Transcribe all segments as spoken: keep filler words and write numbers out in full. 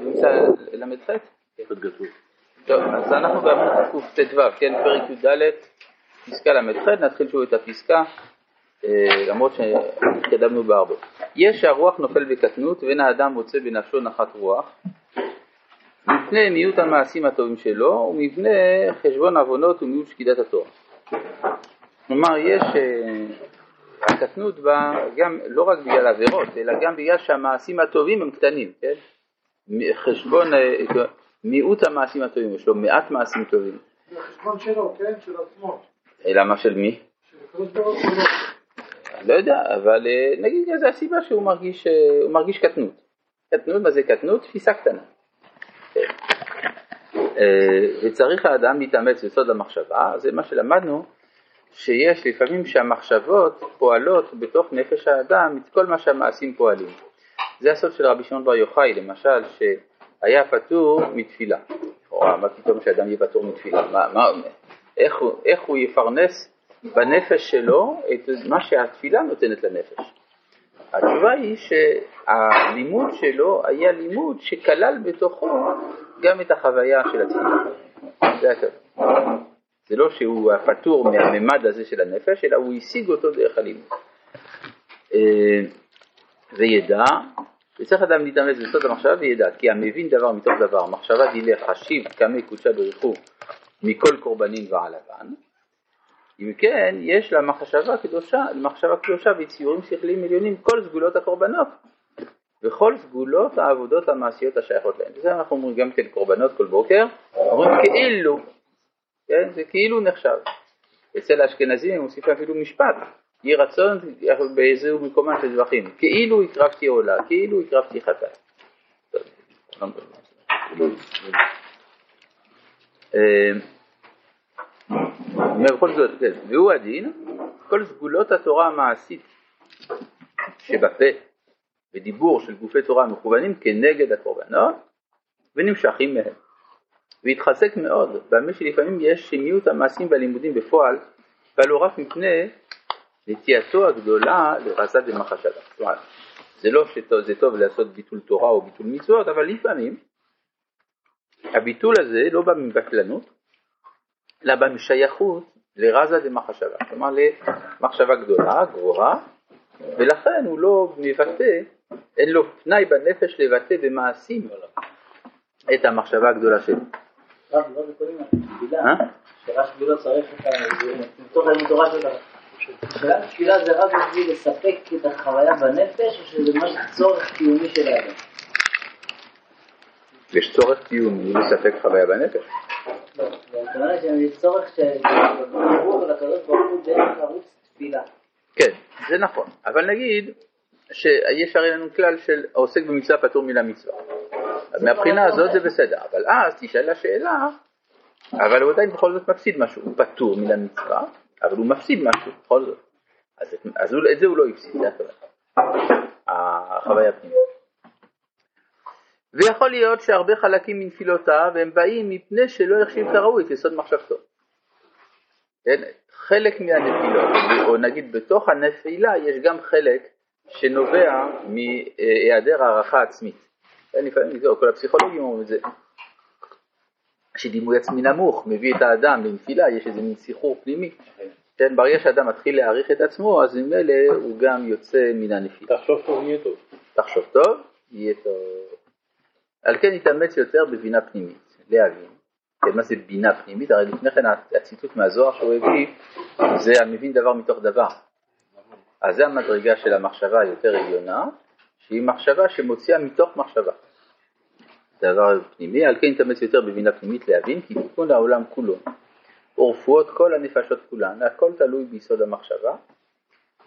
נמצא למתחת? טוב, אז אנחנו בעמוד קט"ו, כן, פרק י"ד, פסקה למתחת, נתחיל שוב את הפסקה, למרות שהתקדמנו בהרבה. יש שהרוח נופל בקטנות, ואין האדם מוצא בנפשו נחת רוח, מפני מיעוט המעשים הטובים שלו, ומבנה חשבון עוונות ומיעוט שקידת התורה. כלומר, יש הקטנות בה גם, לא רק בגלל עבירות, אלא גם בגלל שהמעשים הטובים הם קטנים, כן? חשבון, מיעוט המעשים הטובים, יש לו מעט מעשים טובים. זה חשבון שלו, כן? של עצמו. אלא מה של מי? של הקדוש ברוך הוא. לא יודע, אבל נגיד זה הסיבה שהוא מרגיש, הוא מרגיש קטנות. קטנות, מה זה קטנות? תפיסה קטנה. וצריך האדם להתאמץ בסוד המחשבה, זה מה שלמדנו, שיש לפעמים שהמחשבות פועלות בתוך נפש האדם את כל מה שהמעשים פועלים. זה הסוד של רבי שמעון בר יוחאי, למשל, שהיה פטור מתפילה. או מה פתאום שאדם יהיה פטור מתפילה? מה, מה, איך, איך הוא יפרנס בנפש שלו את מה שהתפילה נותנת לנפש? התשובה היא שהלימוד שלו היה לימוד שכלל בתוכו גם את החוויה של התפילה. זה הכל. זה לא שהוא הפטור מהממד הזה של הנפש, אלא הוא השיג אותו דרך הלימוד. וידע, וצריך אדם להתאמץ בסוד המחשבה וידע, כי המבין דבר מתוך דבר, מחשבה דילך, חשיב כמה קודשה בריחו מכל קורבנים ועל לבן. אם כן, יש למחשבה קדושה, למחשבה קדושה וציורים שכליים עליונים, כל סגולות הקורבנות, וכל סגולות העבודות המעשיות השייכות להן. זה אנחנו אומרים גם כן קורבנות כל בוקר, אומרים כאילו, כן, זה כאילו נחשב. אצל האשכנזים מוסיפה אפילו משפט, יהי רצון באיזהו מקומן של זבחים, כאילו הקרבתי עולה, כאילו הקרבתי חטא. בכל זאת, והוא הדין, כל סגולות התורה המעשית שבפה, בדיבור של גופי תורה מכוונים כנגד הקורבנות, ונמשכים מהם. והתחזק מאוד, באמת שלפעמים יש שימיות המעשים והלימודים בפועל, ולא רק מפני נטייתו הגדולה לרזת במחשבה. זה לא שזה טוב לעשות ביטול תורה או ביטול מצוות, אבל לפעמים הביטול הזה לא בא מבטלנות, אלא בא משייכות לרזת במחשבה. כלומר למחשבה גדולה, גבוהה, ולכן הוא לא מבטא, אין לו פנאי בנפש לבטא במעשים את המחשבה הגדולה שלו. רב, לא בקודם, תפילה, שרש בלא צריך את המתוך המתורה שלך. תפילה זה רק בשביל לספק את החוויה בנפש, או שזה ממש צורך קיומי של האדם? יש צורך קיומי לספק חוויה בנפש? לא, זאת אומרת שיש צורך שברור לקדוש ברוך הוא דרך ערוץ תפילה. כן, זה נכון. אבל נגיד שיש הרי לנו כלל של העוסק במצווה פטור מן המצווה. מהבחינה הזאת זה בסדר, אבל אז תשאל השאלה, אבל הוא עדיין בכל זאת מפסיד משהו, הוא פטור מן המצווה, אבל הוא מפסיד משהו בכל זאת, אז, אז את זה הוא לא יפסיד, זה הכוונה, החוויה הפנימית. ויכול להיות שהרבה חלקים מנפילותיו הם באים מפני שלא יחשיב כראוי את יסוד מחשבתו. חלק מהנפילות, או נגיד בתוך הנפילה יש גם חלק שנובע מהיעדר הערכה עצמית. לפעמים זהו, כל הפסיכולוגים אומרים את זה, שדימוי עצמי נמוך מביא את האדם לנפילה, יש איזה מין סיחור פנימי, כן, ברגע שאדם מתחיל להעריך את עצמו, אז ממילא הוא גם יוצא מן הנפילה. תחשוב טוב, יהיה טוב. תחשוב טוב, יהיה טוב. על כן יתאמץ יותר בבינה פנימית, להבין. מה זה בינה פנימית? הרי לפני כן הציטוט מהזוהר שהוא הביא, זה המבין דבר מתוך דבר. אז זה המדרגה של המחשבה היותר עליונה, שהיא מחשבה שמוציאה מתוך מחשבה. דבר פנימי, על כן נתאמץ יותר בבינה פנימית להבין, כי תיקון העולם כולו, ורפואות כל הנפשות כולן, הכל תלוי ביסוד המחשבה,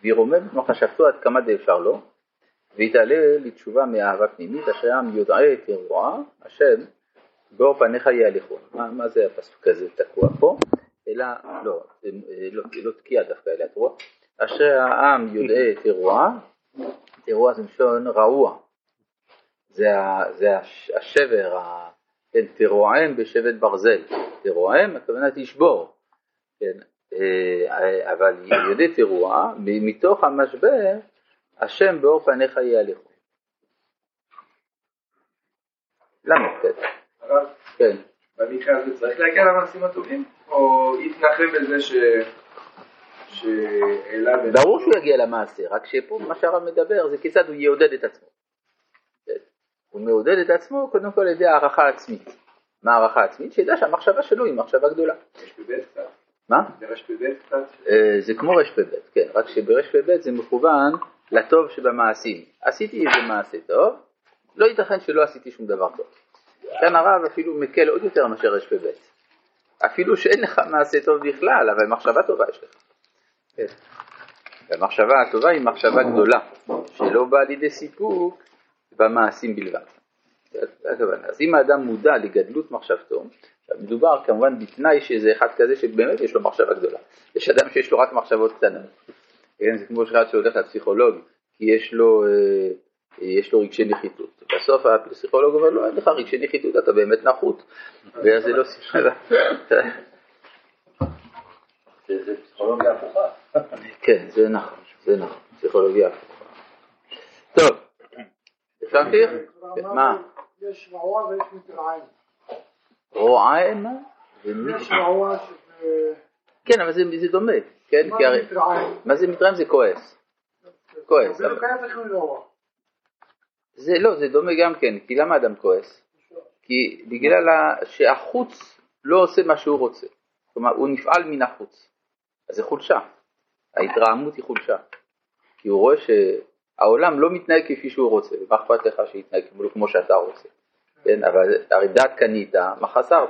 וירומם את מחשבתו עד כמה דאפשר לו, ויתעלה לתשובה מאהבה פנימית, אשר העם יודעה את אירוע, השם, באור פניך יהלכו. מה, מה זה הפסוק הזה תקוע פה? אלא, לא, זה לא, לא תקיע דווקא, אלא תרוע. אשר העם יודעה את אירוע, אירוע זה משון רעוע, זה, זה השבר, כן, תרועם בשבט ברזל, תרועם הכוונה תשבור, כן, אבל יודעת תרוע, מתוך המשבר, השם באור פניך יהלכו. למה? הרב? כן. במקרה הזה צריך להגיע למעשים הטובים? או יתנחם בזה ש... שאלה... ברור שהוא יגיע למעשה, רק שפה מה שהרב מדבר זה כיצד הוא יעודד את עצמו. הוא מעודד את עצמו קודם כל על ידי הערכה עצמית. מה הערכה עצמית? שידע שהמחשבה שלו היא מחשבה גדולה. רשפ"ב קצת. מה? זה רשפ"ב קצת. זה כמו רשפ"ב, כן, רק שברשפ"ב זה מכוון לטוב שבמעשים. עשיתי איזה מעשה טוב, לא ייתכן שלא עשיתי שום דבר טוב. כאן הרב אפילו מקל עוד יותר מאשר רשפ"ב. אפילו שאין לך מעשה טוב בכלל, אבל מחשבה טובה יש לך. והמחשבה הטובה היא מחשבה גדולה, שלא באה לידי סיפוק במעשים בלבד. אז אם האדם מודע לגדלות מחשבתו, מדובר כמובן בתנאי שזה אחד כזה שבאמת יש לו מחשבה גדולה. יש אדם שיש לו רק מחשבות קטנות. זה כמו שאחד שהולך לפסיכולוג, כי יש לו, יש לו רגשי נחיתות. בסוף הפסיכולוג אומר, לא, אין לך רגשי נחיתות, אתה באמת נחות. ואז זה לא סיפור. זה פסיכולוגיה הפוכה. כן, זה נכון, זה נכון, פסיכולוגיה הפוכה. טוב, אפשר להמשיך? מה? יש רעוע ויש מתרעם. רעוע מה? יש רעוע ש... כן, אבל זה דומה. מה זה מתרעם? מה זה מתרעם זה כועס. כועס. זה כועס איך מרעוע. זה לא, זה דומה גם כן, כי למה אדם כועס? כי בגלל שהחוץ לא עושה מה שהוא רוצה. כלומר, הוא נפעל מן החוץ. אז זה חולשה. ההתרעמות היא חולשה. כי הוא רואה שהעולם לא מתנהג כפי שהוא רוצה. מה אכפת לך שיתנהג כמו שאתה רוצה? כן, אבל הרי דעת קנית, מה חסרת?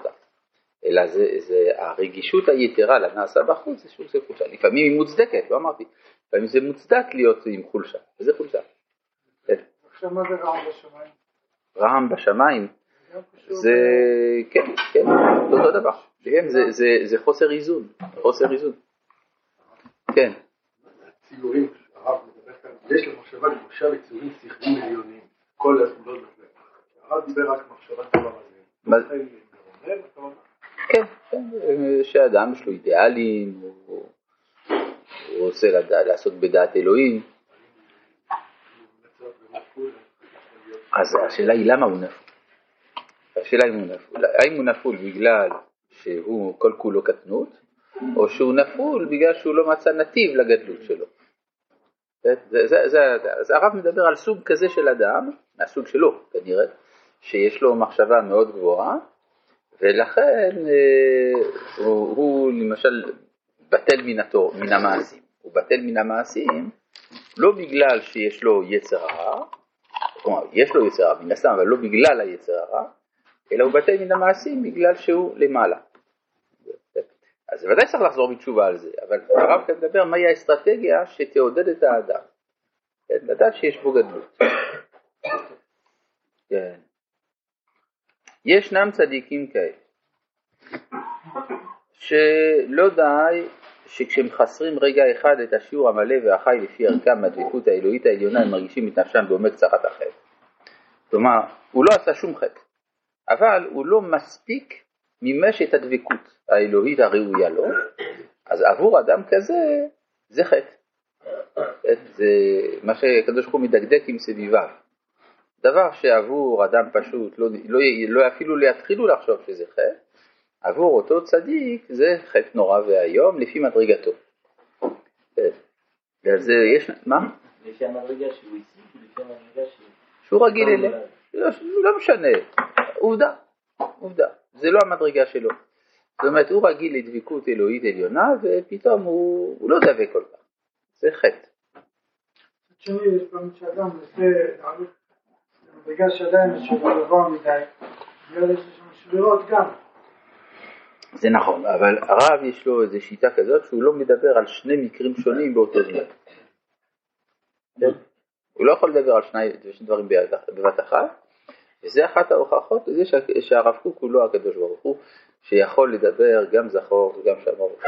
אלא זה, זה הרגישות היתרה לנעשה בחוץ, זה שוב זה חולשה. לפעמים היא מוצדקת, לא אמרתי. לפעמים זה מוצדק להיות עם חולשה. וזה חולשה. עכשיו מה זה רעם בשמיים? רעם בשמיים? זה, כן, כן, אותו דבר. כן, זה, זה, זה חוסר איזון, חוסר איזון. כן. הציורים, הרב מדבר כאן, יש למחשבה למחשב יציורים שכלים עליונים, כל הסגולות לזה. הרב דיבר רק מחשבה כבר עליהם. כן, כן, שאדם יש לו אידיאלים, הוא רוצה לעשות בדעת אלוהים. אז השאלה היא למה הוא נפול? השאלה היא נפול. האם הוא נפול בגלל... שהוא כל כולו קטנות, או שהוא נפול בגלל שהוא לא מצא נתיב לגדלות שלו. אז הרב מדבר על סוג כזה של אדם, מהסוג שלו כנראה, שיש לו מחשבה מאוד גבוהה, ולכן הוא למשל בטל מן המעשים. הוא בטל מן המעשים, לא בגלל שיש לו יצר הרע, כלומר, יש לו יצר הרע, מן הסתם, אבל לא בגלל היצר הרע, אלא הוא בטל מן המעשים בגלל שהוא למעלה. אז ודאי צריך לחזור בתשובה על זה, אבל הרב כאן מדבר מהי האסטרטגיה שתעודד את האדם. לדעת שיש בו גדלות. כן. ישנם צדיקים כאלה, שלא די שכשהם חסרים רגע אחד את השיעור המלא והחי לפי ערכם הדבקות האלוהית העליונה, הם מרגישים את נפשם בעומק צרת החטא. כלומר, הוא לא עשה שום חטא. אבל הוא לא מספיק ממש את הדבקות האלוהית הראויה לו, אז עבור אדם כזה, זה חטא. זה מה שהקדוש ברוך הוא מדקדק עם סביביו. דבר שעבור אדם פשוט, לא, לא, לא אפילו להתחילו לחשוב שזה חטא, עבור אותו צדיק, זה חטא נורא והיום, לפי מדרגתו. אז יש, מה? לפי המדרגה שהוא הציג, לפי המדרגה שהוא... שהוא רגיל אליה. לא, לא משנה, עובדה, עובדה, זה לא המדרגה שלו. זאת אומרת, הוא רגיל לדביקות אלוהית עליונה, ופתאום הוא, הוא לא דבק כל כך. זה חטא. שני, יש פעמים שאדם, זה מדרגה שעדיין משהו גבוה מדי, ויש משבירות גם. זה נכון, אבל הרב יש לו איזו שיטה כזאת, שהוא לא מדבר על שני מקרים שונים באותו זמן. הוא לא יכול לדבר על שני, שני דברים בבת אחת, וזה אחת ההוכחות, זה שהרב קוק הוא לא הקדוש ברוך הוא, שיכול לדבר גם זכור וגם שמור וחד.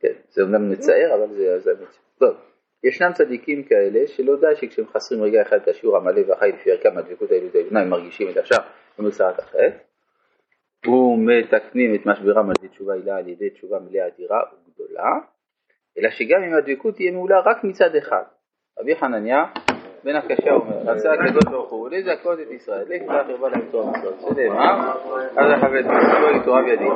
כן, זה אומנם מצער, אבל זה, זה מצער. טוב, ישנם צדיקים כאלה שלא די שכשהם חסרים רגע אחד את השיעור המלא והחי לפי ערכם הדבקות האלוהית העליונה, הם מרגישים את השם ומצרת החטא, ומתקנים את משברם על ידי תשובה עילה, על ידי תשובה מלאה אדירה וגדולה, אלא שגם אם הדבקות תהיה מעולה רק מצד אחד. רבי חנניה בן הקשה אומר, עשה הקדוש ברוך הוא, לי זכות את ישראל, לי כבר הרבה למצוא המצוא, שזה מה? אז החבט, לא יתורה בידי.